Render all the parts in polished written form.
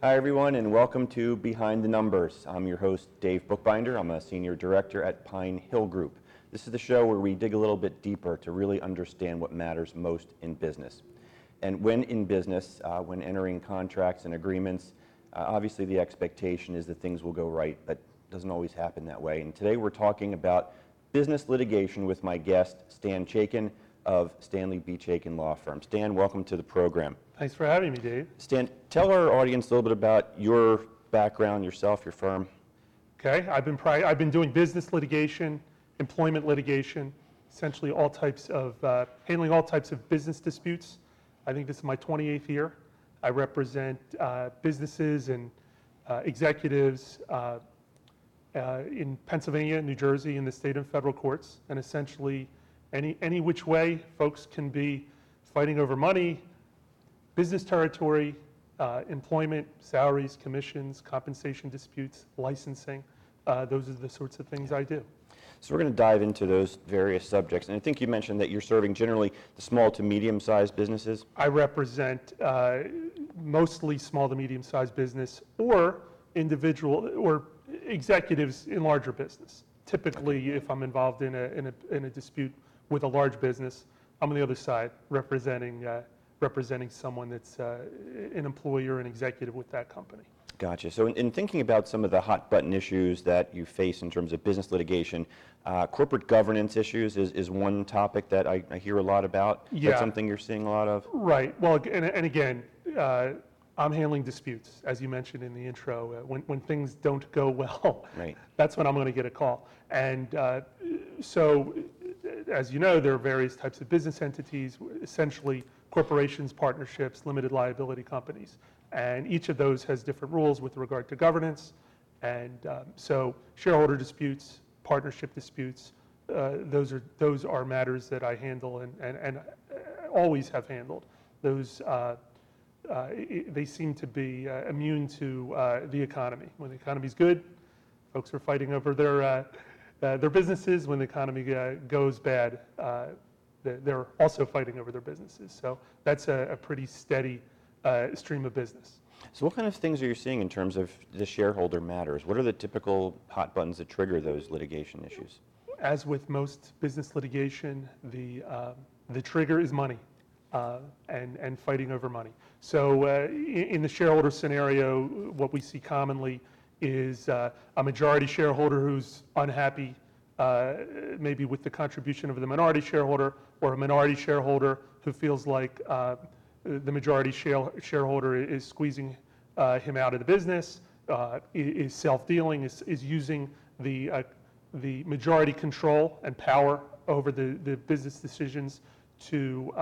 Hi everyone, and welcome to Behind the Numbers. I'm your host, Dave Bookbinder. I'm a senior director at Pine Hill Group. This is the show where we dig a little bit deeper to really understand what matters most in business. And when in business, when entering contracts and agreements, obviously the expectation is that things will go right, but it doesn't always happen that way. And today we're talking about business litigation with my guest, Stan Chaikin of Stanley B. Chaikin Law Firm. Stan, welcome to the program. Thanks for having me, Dave. Stan, tell our audience a little bit about your background, yourself, your firm. Okay, I've been doing business litigation, employment litigation, essentially all types of, handling all types of business disputes. I think this is my 28th year. I represent businesses and executives in Pennsylvania, New Jersey, in the state and federal courts, and essentially any which way folks can be fighting over money, business territory, employment, salaries, commissions, compensation disputes, licensing. Those are the sorts of things I do. So we're going to dive into those various subjects. And I think you mentioned that you're serving generally the small to medium-sized businesses. I represent mostly small to medium-sized business or individual or executives in larger business. Typically, okay, if I'm involved in a dispute with a large business, I'm on the other side representing representing someone that's an employee or an executive with that company. Gotcha. So in thinking about some of the hot button issues that you face in terms of business litigation, corporate governance issues is one topic that I hear a lot about. Yeah. That's something you're seeing a lot of? Right. Well, and again, I'm handling disputes, as you mentioned in the intro. When things don't go well, right, that's when I'm going to get a call. And so, as you know, there are various types of business entities, essentially corporations, partnerships, limited liability companies. And each of those has different rules with regard to governance. And so shareholder disputes, partnership disputes, those are matters that I handle and always have handled. Those they seem to be immune to the economy. When the economy's good, folks are fighting over their businesses. When the economy goes bad, they're also fighting over their businesses. So that's a pretty steady stream of business. So what kind of things are you seeing in terms of the shareholder matters? What are the typical hot buttons that trigger those litigation issues? As with most business litigation, the trigger is money and fighting over money. So in the shareholder scenario, what we see commonly is a majority shareholder who's unhappy maybe with the contribution of the minority shareholder, or a minority shareholder who feels like the majority shareholder is squeezing him out of the business, is self-dealing, is using the majority control and power over the business decisions to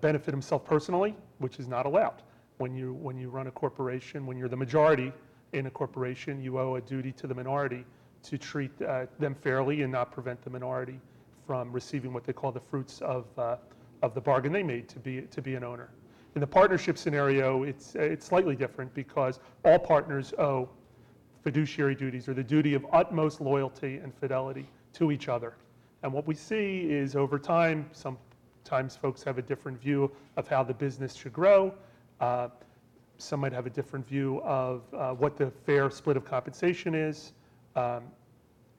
benefit himself personally, which is not allowed. When you run a corporation, when you're the majority in a corporation, you owe a duty to the minority to treat them fairly and not prevent the minority from receiving what they call the fruits of the bargain they made to be an owner. In the partnership scenario, it's slightly different because all partners owe fiduciary duties, or the duty of utmost loyalty and fidelity to each other. And what we see is over time, sometimes folks have a different view of how the business should grow. Some might have a different view of what the fair split of compensation is.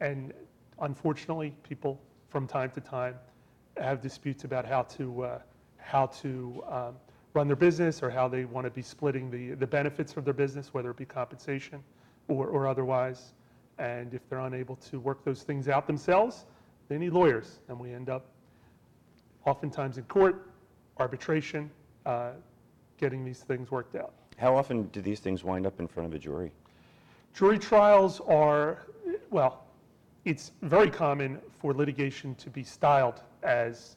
And unfortunately, people from time to time have disputes about how to run their business, or how they want to be splitting the benefits of their business, whether it be compensation or otherwise. And if they're unable to work those things out themselves, they need lawyers, and we end up oftentimes in court, arbitration, getting these things worked out. How often do these things wind up in front of a jury? Jury trials are, well, it's very common for litigation to be styled as,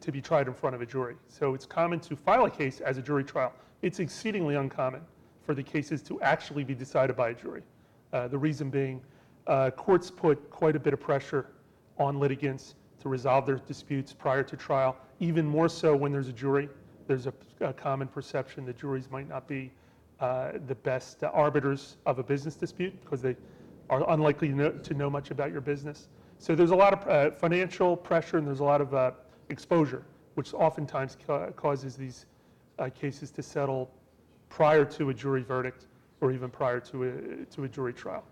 to be tried in front of a jury. So it's common to file a case as a jury trial. It's exceedingly uncommon for the cases to actually be decided by a jury. The reason being, courts put quite a bit of pressure on litigants to resolve their disputes prior to trial, even more so when there's a jury. There's a common perception that juries might not be the best arbiters of a business dispute because they are unlikely to know much about your business. So there's a lot of financial pressure, and there's a lot of exposure, which oftentimes causes these cases to settle prior to a jury verdict or even prior to a jury trial.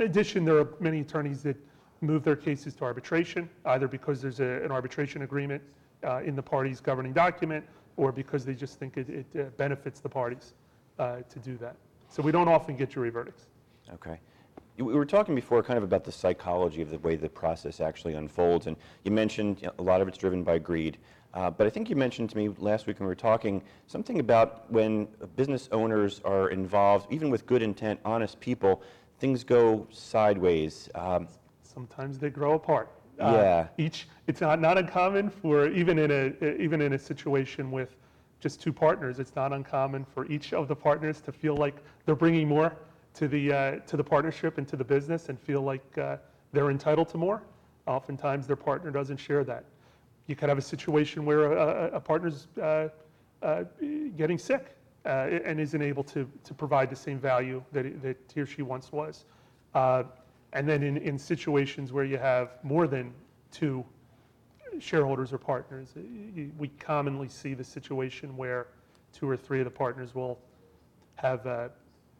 In addition, there are many attorneys that move their cases to arbitration, either because there's an arbitration agreement in the parties' governing document or because they just think it benefits the parties to do that. So we don't often get jury verdicts. Okay. We were talking before kind of about the psychology of the way the process actually unfolds, and you mentioned a lot of it's driven by greed. But I think you mentioned to me last week when we were talking something about when business owners are involved, even with good intent, honest people, things go sideways. Sometimes they grow apart. It's not uncommon for even in a situation with just two partners. It's not uncommon for each of the partners to feel like they're bringing more to the partnership and to the business, and feel like they're entitled to more. Oftentimes, their partner doesn't share that. You could have a situation where a partner's getting sick and isn't able to provide the same value that he or she once was. And then in situations where you have more than two shareholders or partners, we commonly see the situation where two or three of the partners will have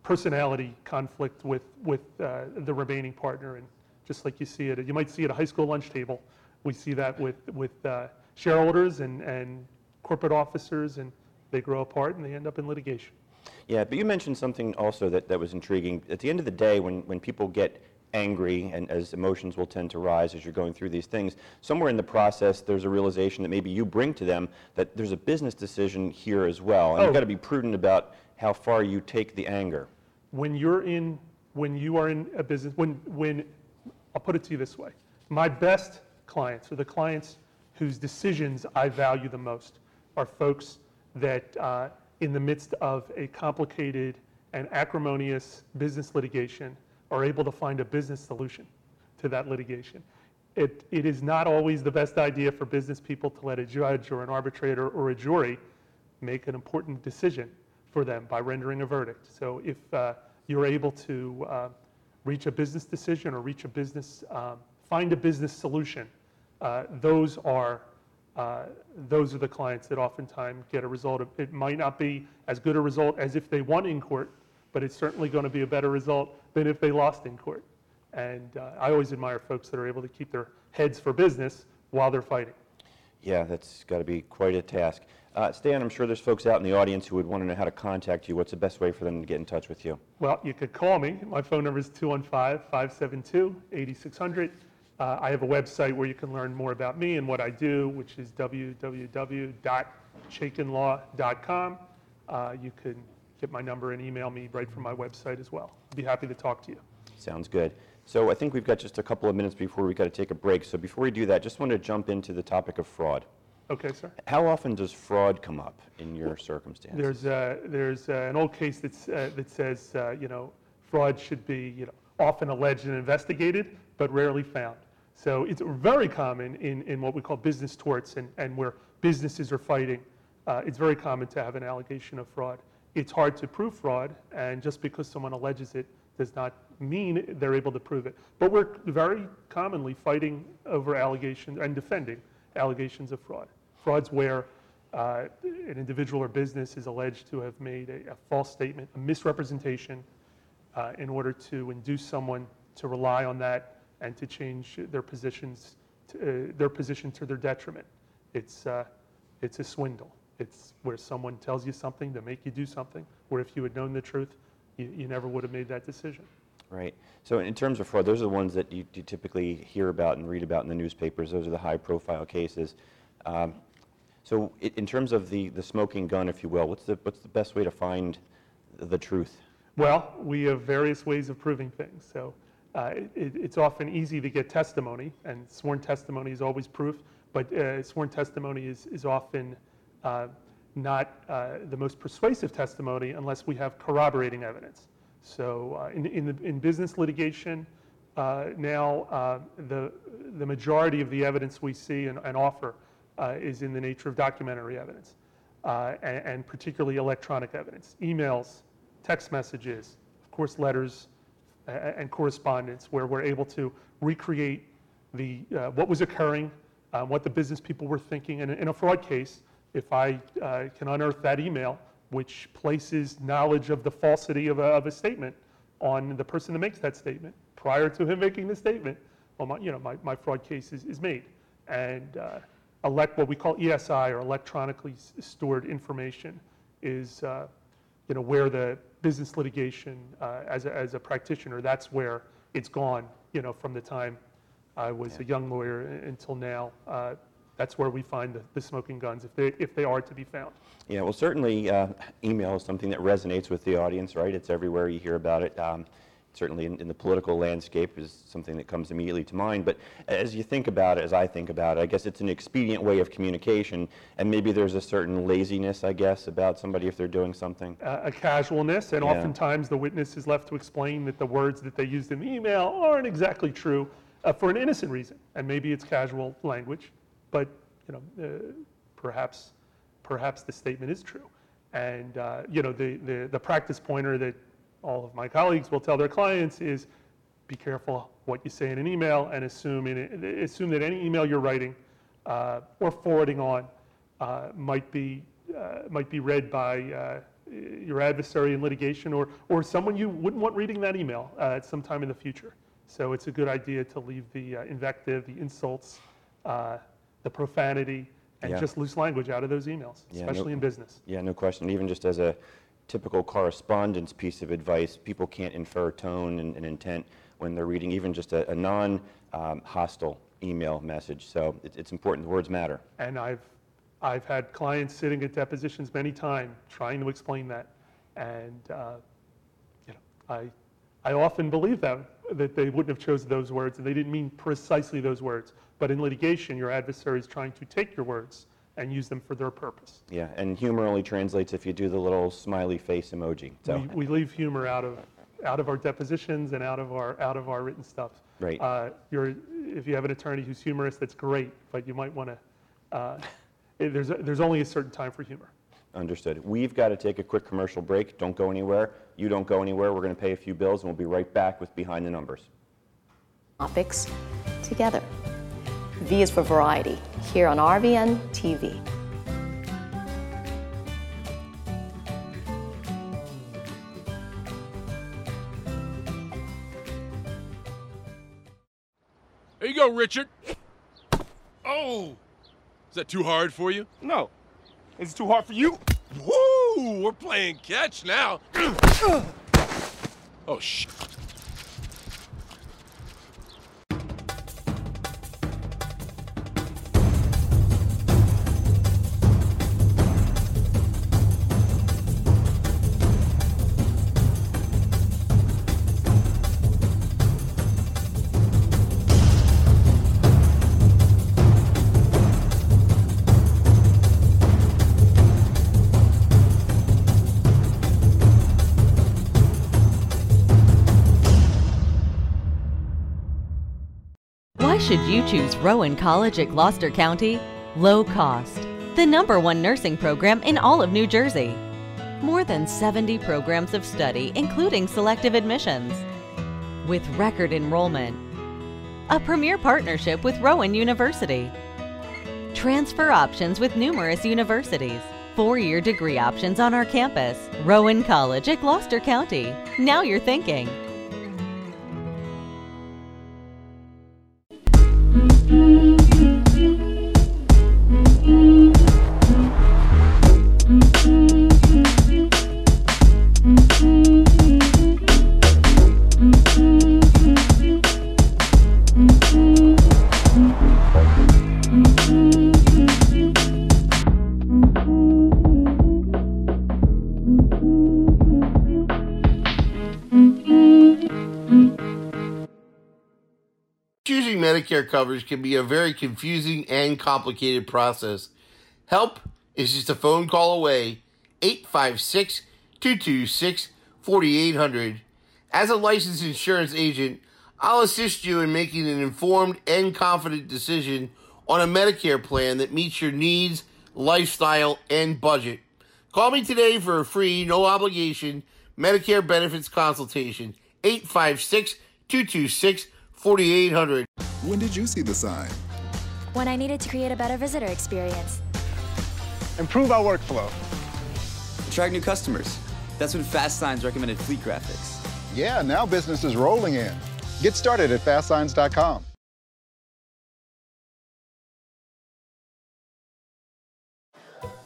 personality conflict with the remaining partner. And just like you see it, you might see it at a high school lunch table. We see that with shareholders and corporate officers, and they grow apart and they end up in litigation. Yeah, but you mentioned something also that was intriguing. At the end of the day, when people get angry, and as emotions will tend to rise as you're going through these things, somewhere in the process there's a realization that maybe you bring to them that there's a business decision here as well, and you've got to be prudent about how far you take the anger. When you are in a business, when I'll put it to you this way, my best clients, or the clients whose decisions I value the most, are folks that in the midst of a complicated and acrimonious business litigation are able to find a business solution to that litigation. It is not always the best idea for business people to let a judge or an arbitrator or a jury make an important decision for them by rendering a verdict. So if you're able to reach a business decision or find a business solution, those are the clients that oftentimes get a result. It might not be as good a result as if they won in court, but it's certainly going to be a better result than if they lost in court. And I always admire folks that are able to keep their heads for business while they're fighting. Yeah, that's got to be quite a task. Stan, I'm sure there's folks out in the audience who would want to know how to contact you. What's the best way for them to get in touch with you? Well, you could call me. My phone number is 215-572-8600. I have a website where you can learn more about me and what I do, which is www.chaikinlaw.com. You can get my number and email me right from my website as well. I'd be happy to talk to you. Sounds good. So I think we've got just a couple of minutes before we've got to take a break. So before we do that, just want to jump into the topic of fraud. Okay, sir. How often does fraud come up in your circumstances? There's an old case that says fraud should be often alleged and investigated, but rarely found. So it's very common in what we call business torts and where businesses are fighting. It's very common to have an allegation of fraud. It's hard to prove fraud, and just because someone alleges it does not mean they're able to prove it. But we're very commonly fighting over allegations and defending allegations of fraud. Fraud's where an individual or business is alleged to have made a false statement, a misrepresentation, in order to induce someone to rely on that and to change their position to their detriment. It's a swindle. It's where someone tells you something to make you do something, where if you had known the truth, you never would have made that decision. Right. So in terms of fraud, those are the ones that you typically hear about and read about in the newspapers. Those are the high-profile cases. So in terms of the smoking gun, if you will, what's the best way to find the truth? Well, we have various ways of proving things. So it's often easy to get testimony, and sworn testimony is always proof, but sworn testimony is often not the most persuasive testimony unless we have corroborating evidence. So in business litigation now, the majority of the evidence we see and offer is in the nature of documentary evidence, and particularly electronic evidence, emails, text messages, of course letters and correspondence, where we're able to recreate what was occurring, what the business people were thinking. And in a fraud case, if I can unearth that email, which places knowledge of the falsity of a statement on the person that makes that statement prior to him making the statement. Well, my fraud case is made, and what we call ESI, or electronically stored information, is where the business litigation as a practitioner, that's where it's gone. From the time I was a young lawyer until now. That's where we find the smoking guns, if they are to be found. Yeah, well, certainly email is something that resonates with the audience, right? It's everywhere, you hear about it. Certainly in the political landscape is something that comes immediately to mind. But as you think about it, as I think about it, I guess it's an expedient way of communication, and maybe there's a certain laziness, I guess, about somebody if they're doing something. A casualness, and oftentimes the witness is left to explain that the words that they used in the email aren't exactly true for an innocent reason, and maybe it's casual language. But perhaps the statement is true, and the practice pointer that all of my colleagues will tell their clients is, be careful what you say in an email, and assume that any email you're writing or forwarding on might be read by your adversary in litigation or someone you wouldn't want reading that email at some time in the future. So it's a good idea to leave the invective, the insults, the profanity, and just loose language out of those emails, especially in business. Yeah, no question. Even just as a typical correspondence piece of advice, people can't infer tone and intent when they're reading even just a non-hostile email message. So it's important. The words matter. And I've had clients sitting at depositions many times trying to explain that, and I often believe that they wouldn't have chosen those words, and they didn't mean precisely those words. But in litigation, your adversary is trying to take your words and use them for their purpose. Yeah, and humor only translates if you do the little smiley face emoji. So we leave humor out of our depositions and out of our written stuff. Right. If you have an attorney who's humorous, that's great, but you might want to. There's only a certain time for humor. Understood. We've got to take a quick commercial break. Don't go anywhere. You don't go anywhere. We're going to pay a few bills, and we'll be right back with Behind the Numbers. Topics together. V is for variety, here on RVN TV. There you go, Richard. Oh! Is that too hard for you? No. Is it too hard for you? Woo! We're playing catch now. Oh, shit. Should you choose Rowan College at Gloucester County? Low cost. The #1 nursing program in all of New Jersey. More than 70 programs of study, including selective admissions. With record enrollment. A premier partnership with Rowan University. Transfer options with numerous universities. 4-year degree options on our campus. Rowan College at Gloucester County. Now you're thinking. Medicare coverage can be a very confusing and complicated process. Help is just a phone call away, 856-226-4800. As a licensed insurance agent, I'll assist you in making an informed and confident decision on a Medicare plan that meets your needs, lifestyle, and budget. Call me today for a free, no obligation Medicare benefits consultation, 856-226-4800. When did you see the sign? When I needed to create a better visitor experience. Improve our workflow. attract new customers. That's when FastSigns recommended Fleet Graphics. Yeah, now business is rolling in. Get started at FastSigns.com.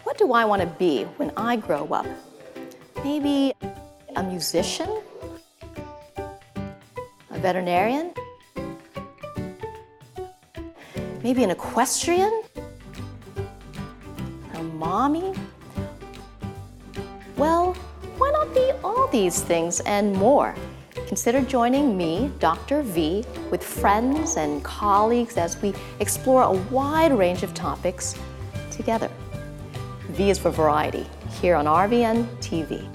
What do I want to be when I grow up? Maybe a musician? A veterinarian? Maybe an equestrian? A mommy? Well, why not be all these things and more? Consider joining me, Dr. V, with friends and colleagues as we explore a wide range of topics together. V is for variety, here on RVN TV.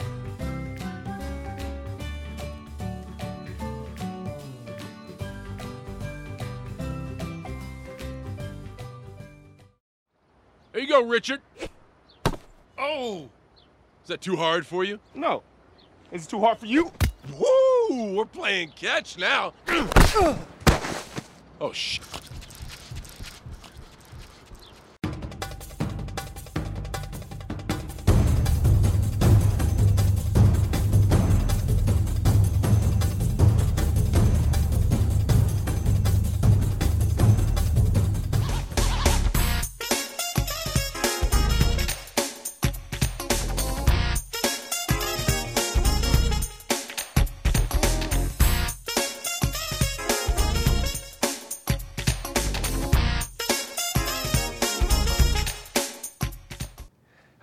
There you go, Richard. Oh! Is that too hard for you? No. Is it too hard for you? Woo! We're playing catch now. Oh, shit.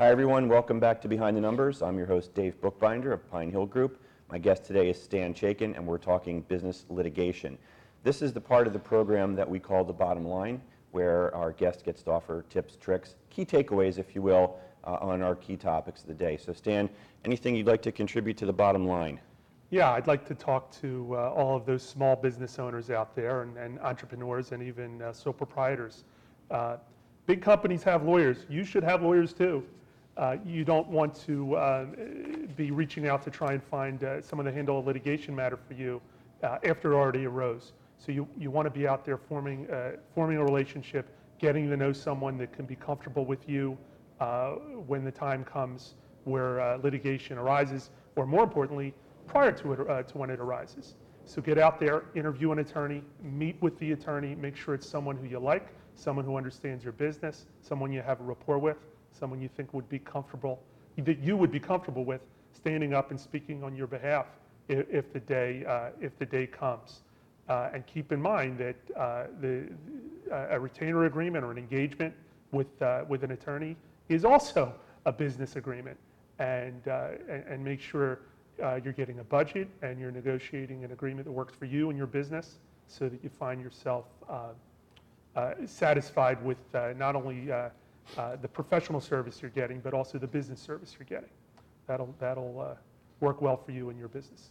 Hi everyone, welcome back to Behind the Numbers. I'm your host Dave Bookbinder of Pine Hill Group. My guest today is Stan Chaikin and we're talking business litigation. This is the part of the program that we call the bottom line, where our guest gets to offer tips, tricks, key takeaways if you will, on our key topics of the day. So Stan, anything you'd like to contribute to the bottom line? Yeah, I'd like to talk to all of those small business owners out there and entrepreneurs and even sole proprietors. Big companies have lawyers. You should have lawyers too. You don't want to be reaching out to try and find someone to handle a litigation matter for you after it already arose. So you want to be out there forming a relationship, getting to know someone that can be comfortable with you when the time comes where litigation arises, or more importantly, prior to it to when it arises. So get out there, interview an attorney, meet with the attorney, make sure it's someone who you like, someone who understands your business, someone you have a rapport with, someone you think would be comfortable, that you would be comfortable with standing up and speaking on your behalf if the day comes. And keep in mind that a retainer agreement or an engagement with an attorney is also a business agreement. And make sure you're getting a budget and you're negotiating an agreement that works for you and your business, so that you find yourself satisfied with not only the professional service you're getting, but also the business service you're getting. That'll work well for you and your business.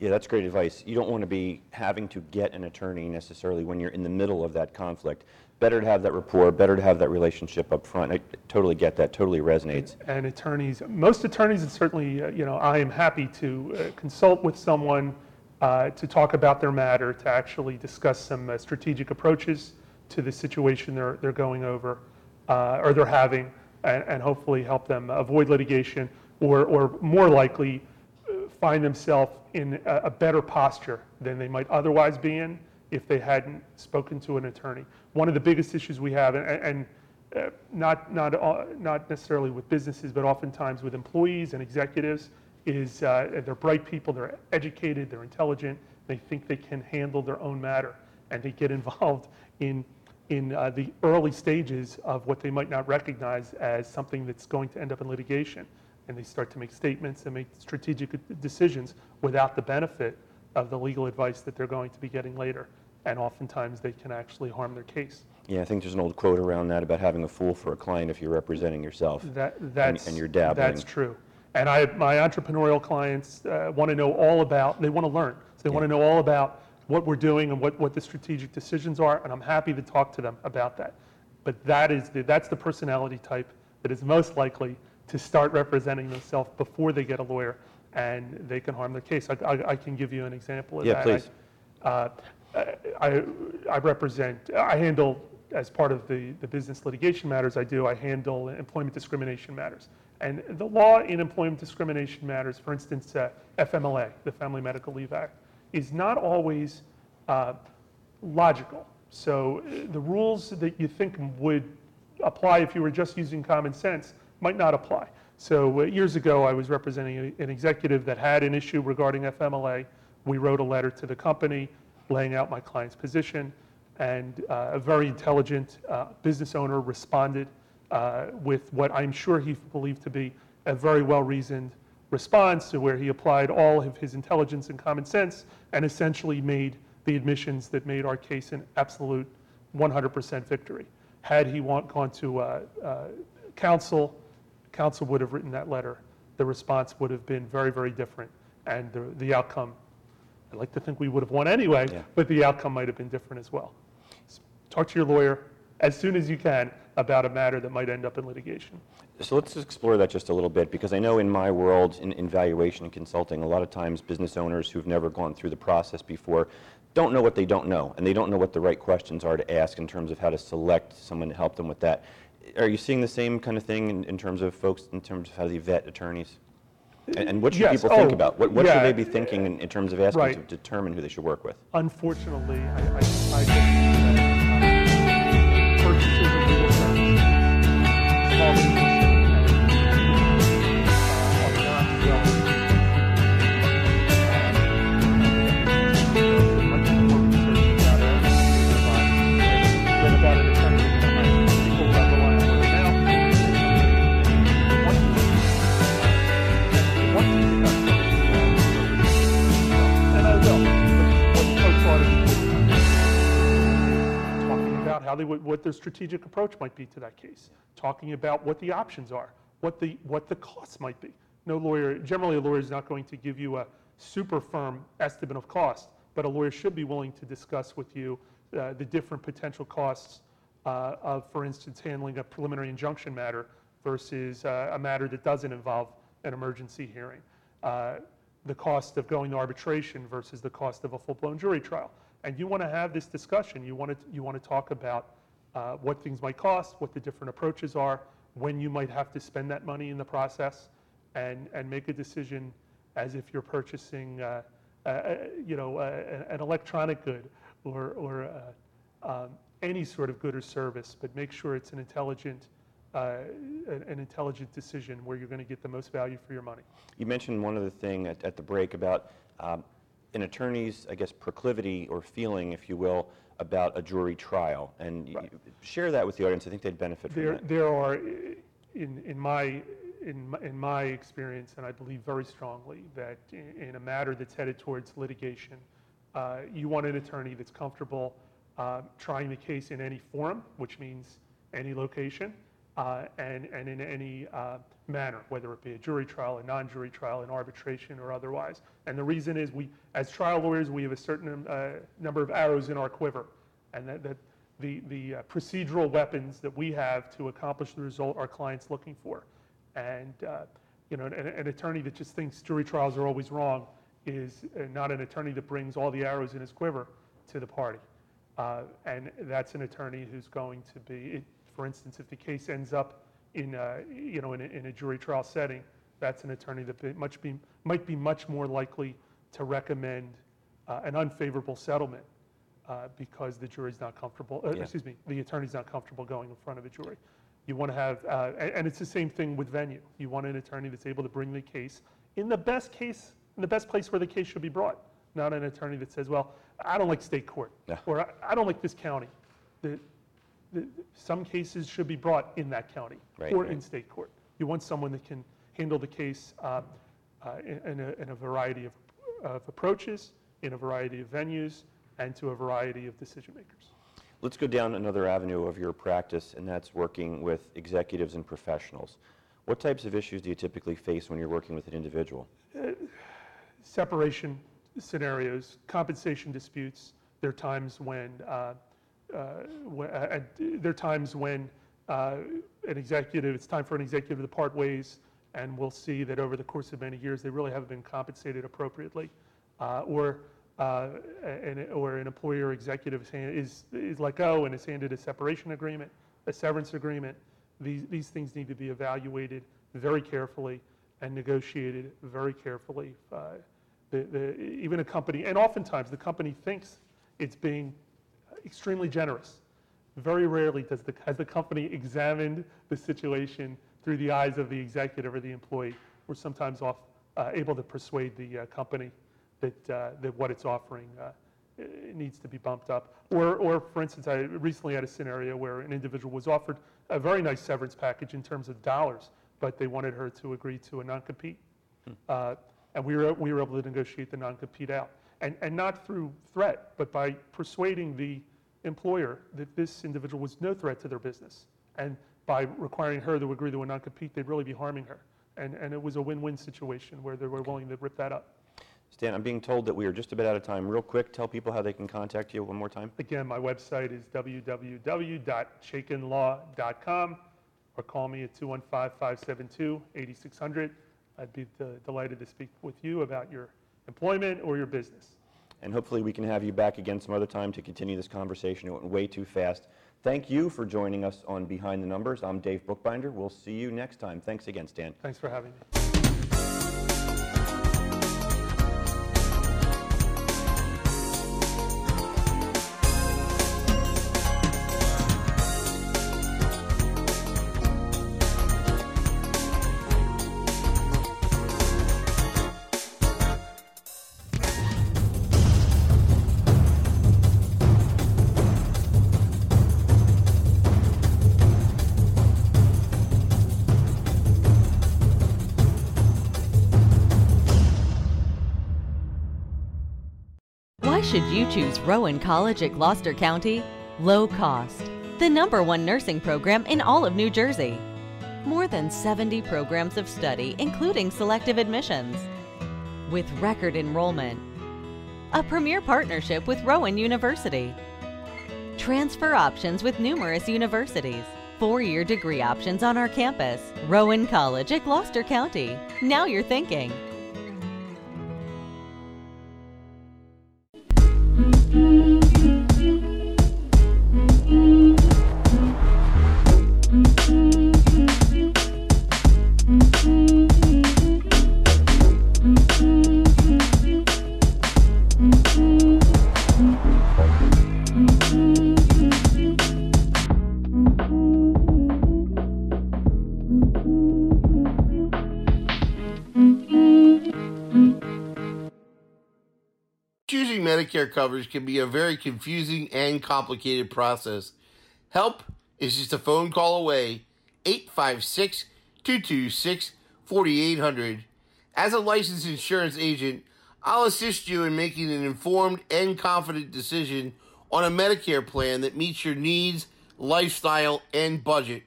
Yeah, that's great advice. You don't want to be having to get an attorney necessarily when you're in the middle of that conflict. Better to have that rapport, better to have that relationship up front. I totally get that, totally resonates. And attorneys, most attorneys, and certainly, I am happy to consult with someone to talk about their matter, to actually discuss some strategic approaches to the situation they're going over. Or they're having, and hopefully help them avoid litigation, or more likely find themselves in a better posture than they might otherwise be in if they hadn't spoken to an attorney. One of the biggest issues we have, and not necessarily with businesses, but oftentimes with employees and executives, is they're bright people, they're educated, they're intelligent, they think they can handle their own matter, and they get involved in the early stages of what they might not recognize as something that's going to end up in litigation. And they start to make statements and make strategic decisions without the benefit of the legal advice that they're going to be getting later. And oftentimes they can actually harm their case. Yeah, I think there's an old quote around that about having a fool for a client if you're representing yourself and you're dabbling. That's true. And my entrepreneurial clients want to know all about, they want to learn. So they want to know all about what we're doing and what the strategic decisions are, and I'm happy to talk to them about that. But that's the personality type that is most likely to start representing themselves before they get a lawyer, and they can harm their case. I can give you an example of that. Yeah, please. I handle, as part of the business litigation matters I do, I handle employment discrimination matters. And the law in employment discrimination matters, for instance, FMLA, the Family Medical Leave Act, is not always logical. So the rules that you think would apply if you were just using common sense might not apply. So years ago, I was representing an executive that had an issue regarding FMLA. We wrote a letter to the company laying out my client's position, and a very intelligent business owner responded with what I'm sure he believed to be a very well-reasoned response, to where he applied all of his intelligence and common sense and essentially made the admissions that made our case an absolute 100% victory. Had he gone to counsel, counsel would have written that letter. The response would have been very, very different, and the outcome, I'd like to think we would have won anyway, yeah, but the outcome might have been different as well. So talk to your lawyer as soon as you can about a matter that might end up in litigation. So let's explore that just a little bit, because I know in my world, in valuation and consulting, a lot of times business owners who've never gone through the process before don't know what they don't know, and they don't know what the right questions are to ask in terms of how to select someone to help them with that. Are you seeing the same kind of thing in terms of folks, in terms of how they vet attorneys? And what should people think about? What yeah, should they be thinking in terms of asking to determine who they should work with? Unfortunately, I think purchases of legal services are not what their strategic approach might be to that case, talking about what the options are, what the costs might be. No lawyer, generally a lawyer is not going to give you a super firm estimate of cost, but a lawyer should be willing to discuss with you the different potential costs of, for instance, handling a preliminary injunction matter versus a matter that doesn't involve an emergency hearing, the cost of going to arbitration versus the cost of a full-blown jury trial. And you want to have this discussion. You want to talk about what things might cost, what the different approaches are, when you might have to spend that money in the process, and make a decision as if you're purchasing, an electronic good or any sort of good or service. But make sure it's an intelligent. An intelligent decision where you're going to get the most value for your money. You mentioned one other thing at the break about an attorney's, I guess, proclivity or feeling, if you will, about a jury trial. And right, share that with the audience. I think they'd benefit from that. There are, in my experience, and I believe very strongly, that in a matter that's headed towards litigation, you want an attorney that's comfortable trying the case in any forum, which means any location. And in any manner, whether it be a jury trial, a non-jury trial, an arbitration, or otherwise. And the reason is, we, as trial lawyers, we have a certain number of arrows in our quiver, and that the procedural weapons that we have to accomplish the result our client's looking for. And an attorney that just thinks jury trials are always wrong is not an attorney that brings all the arrows in his quiver to the party. And that's an attorney who's going to be. For instance, if the case ends up in a jury trial setting, that's an attorney that might be much more likely to recommend an unfavorable settlement because the jury's not comfortable. The attorney's not comfortable going in front of a jury. You want to have, and it's the same thing with venue. You want an attorney that's able to bring the case in the best place where the case should be brought. Not an attorney that says, "Well, I don't like state court," or "I don't like this county." Some cases should be brought in that county or in state court. You want someone that can handle the case in a variety of approaches, in a variety of venues, and to a variety of decision makers. Let's go down another avenue of your practice, and that's working with executives and professionals. What types of issues do you typically face when you're working with an individual? Separation scenarios, compensation disputes. There are times when it's time for an executive to part ways, and we'll see that over the course of many years they really haven't been compensated appropriately, or an employer executive is let go and is handed a separation agreement, a severance agreement. These things need to be evaluated very carefully and negotiated very carefully. Even a company, and oftentimes the company thinks it's being extremely generous. Very rarely has the company examined the situation through the eyes of the executive or the employee. We're sometimes able to persuade the company that what it's offering it needs to be bumped up. Or for instance, I recently had a scenario where an individual was offered a very nice severance package in terms of dollars, but they wanted her to agree to a non-compete. And we were able to negotiate the non-compete out. And not through threat, but by persuading the employer that this individual was no threat to their business. And by requiring her to agree to a non-compete, they'd really be harming her. And it was a win-win situation where they were willing to rip that up. Stan, I'm being told that we are just a bit out of time. Real quick, tell people how they can contact you one more time. Again, my website is www.chaikinlaw.com, or call me at 215-572-8600. I'd be delighted to speak with you about your employment or your business. And hopefully we can have you back again some other time to continue this conversation. It went way too fast. Thank you for joining us on Behind the Numbers. I'm Dave Bookbinder. We'll see you next time. Thanks again, Stan. Thanks for having me. Should you choose Rowan College at Gloucester County? Low cost. The #1 nursing program in all of New Jersey. More than 70 programs of study, including selective admissions. With record enrollment. A premier partnership with Rowan University. Transfer options with numerous universities. Four-year degree options on our campus. Rowan College at Gloucester County. Now you're thinking. Medicare coverage can be a very confusing and complicated process. Help is just a phone call away, 856-226-4800. As a licensed insurance agent, I'll assist you in making an informed and confident decision on a Medicare plan that meets your needs, lifestyle, and budget.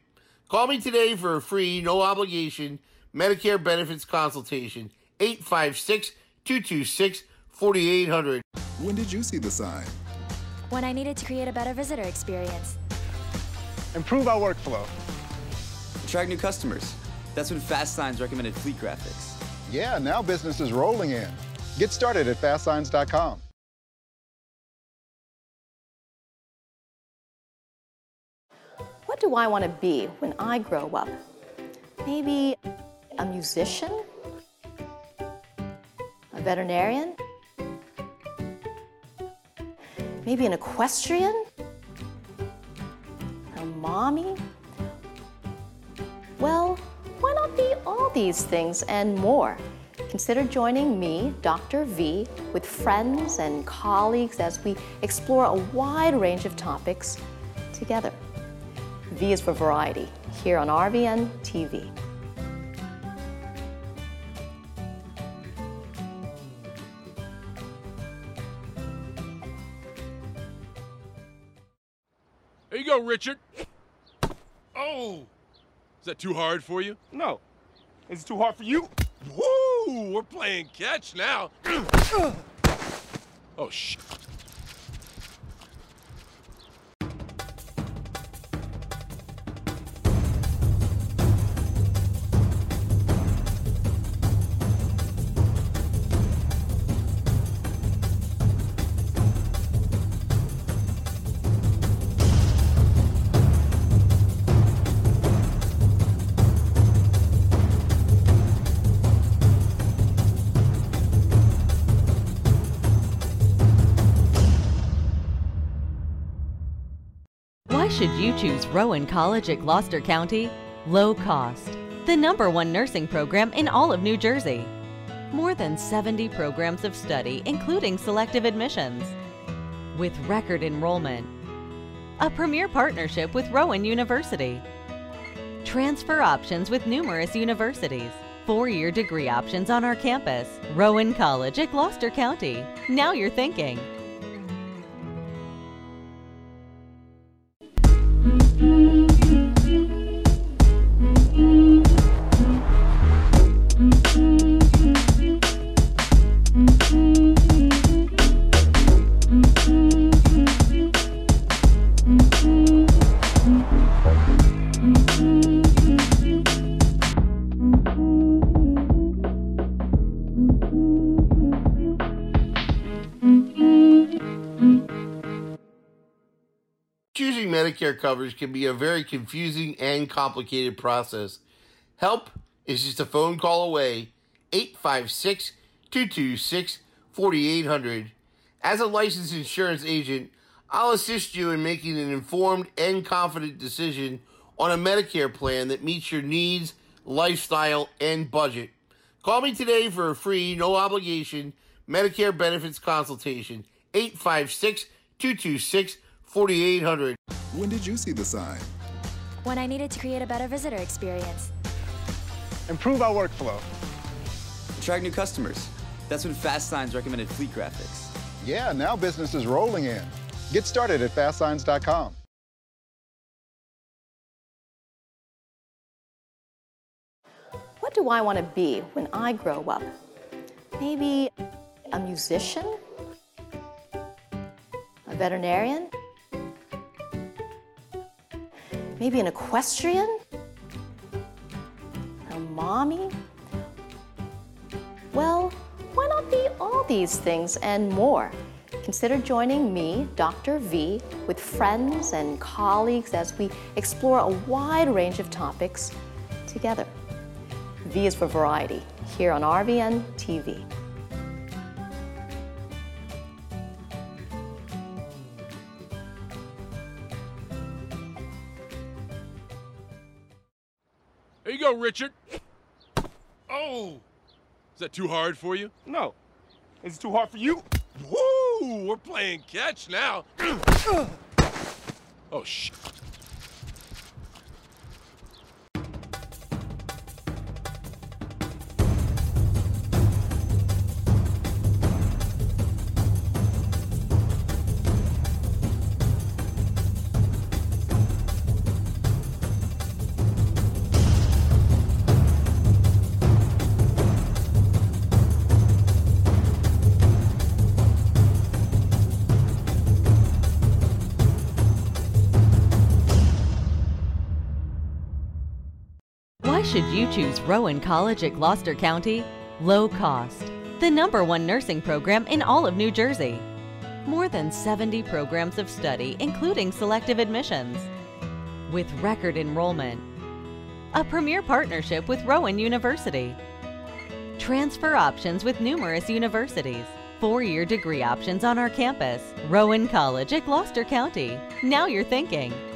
Call me today for a free, no obligation Medicare benefits consultation, 856-226-4800. When did you see the sign? When I needed to create a better visitor experience. Improve our workflow. Attract new customers. That's when FastSigns recommended fleet graphics. Yeah, now business is rolling in. Get started at FastSigns.com. What do I want to be when I grow up? Maybe a musician? A veterinarian? Maybe an equestrian? A mommy? Well, why not be all these things and more? Consider joining me, Dr. V, with friends and colleagues as we explore a wide range of topics together. V is for variety, here on RVN TV. Go, Richard. Oh, is that too hard for you? No. Is it too hard for you? Woo! We're playing catch now. Oh, shit. Why should you choose Rowan College at Gloucester County? Low cost, the #1 nursing program in all of New Jersey. More than 70 programs of study, including selective admissions. With record enrollment, a premier partnership with Rowan University. Transfer options with numerous universities. Four-year degree options on our campus. Rowan College at Gloucester County. Now you're thinking. Choosing Medicare coverage can be a very confusing and complicated process. Help is just a phone call away, 856-226-4800. As a licensed insurance agent, I'll assist you in making an informed and confident decision on a Medicare plan that meets your needs, lifestyle, and budget. Call me today for a free, no obligation Medicare benefits consultation, 856-226-4800. When did you see the sign? When I needed to create a better visitor experience. Improve our workflow. Attract new customers. That's when FastSigns recommended fleet graphics. Yeah, now business is rolling in. Get started at FastSigns.com. What do I want to be when I grow up? Maybe a musician? A veterinarian? Maybe an equestrian? A mommy? Well, why not be all these things and more? Consider joining me, Dr. V, with friends and colleagues as we explore a wide range of topics together. V is for variety, here on RVN TV. There you go, Richard. Oh! Is that too hard for you? No. Is it too hard for you? Woo! We're playing catch now. Oh, shit. Why should you choose Rowan College at Gloucester County? Low cost, the #1 nursing program in all of New Jersey. More than 70 programs of study, including selective admissions. With record enrollment, a premier partnership with Rowan University. Transfer options with numerous universities. Four-year degree options on our campus. Rowan College at Gloucester County. Now you're thinking.